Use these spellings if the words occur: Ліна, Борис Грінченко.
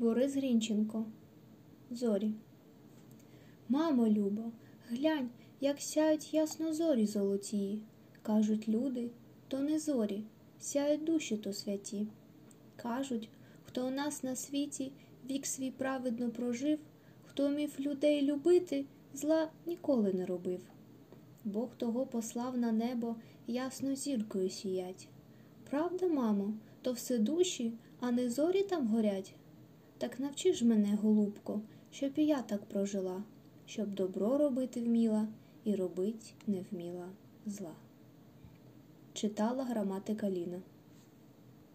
Борис Грінченко. Зорі. Мамо люба, глянь, як сяють ясно зорі золотії. Кажуть люди, то не зорі, сяють душі то святі. Кажуть, хто у нас на світі вік свій праведно прожив, хто вмів людей любити, зла ніколи не робив. Бог того послав на небо ясно зіркою сіять. Правда, мамо, то все душі, а не зорі там горять? Так навчи ж мене, голубко, щоб і я так прожила, щоб добро робити вміла і робить не вміла зла. Читала граматика Ліна.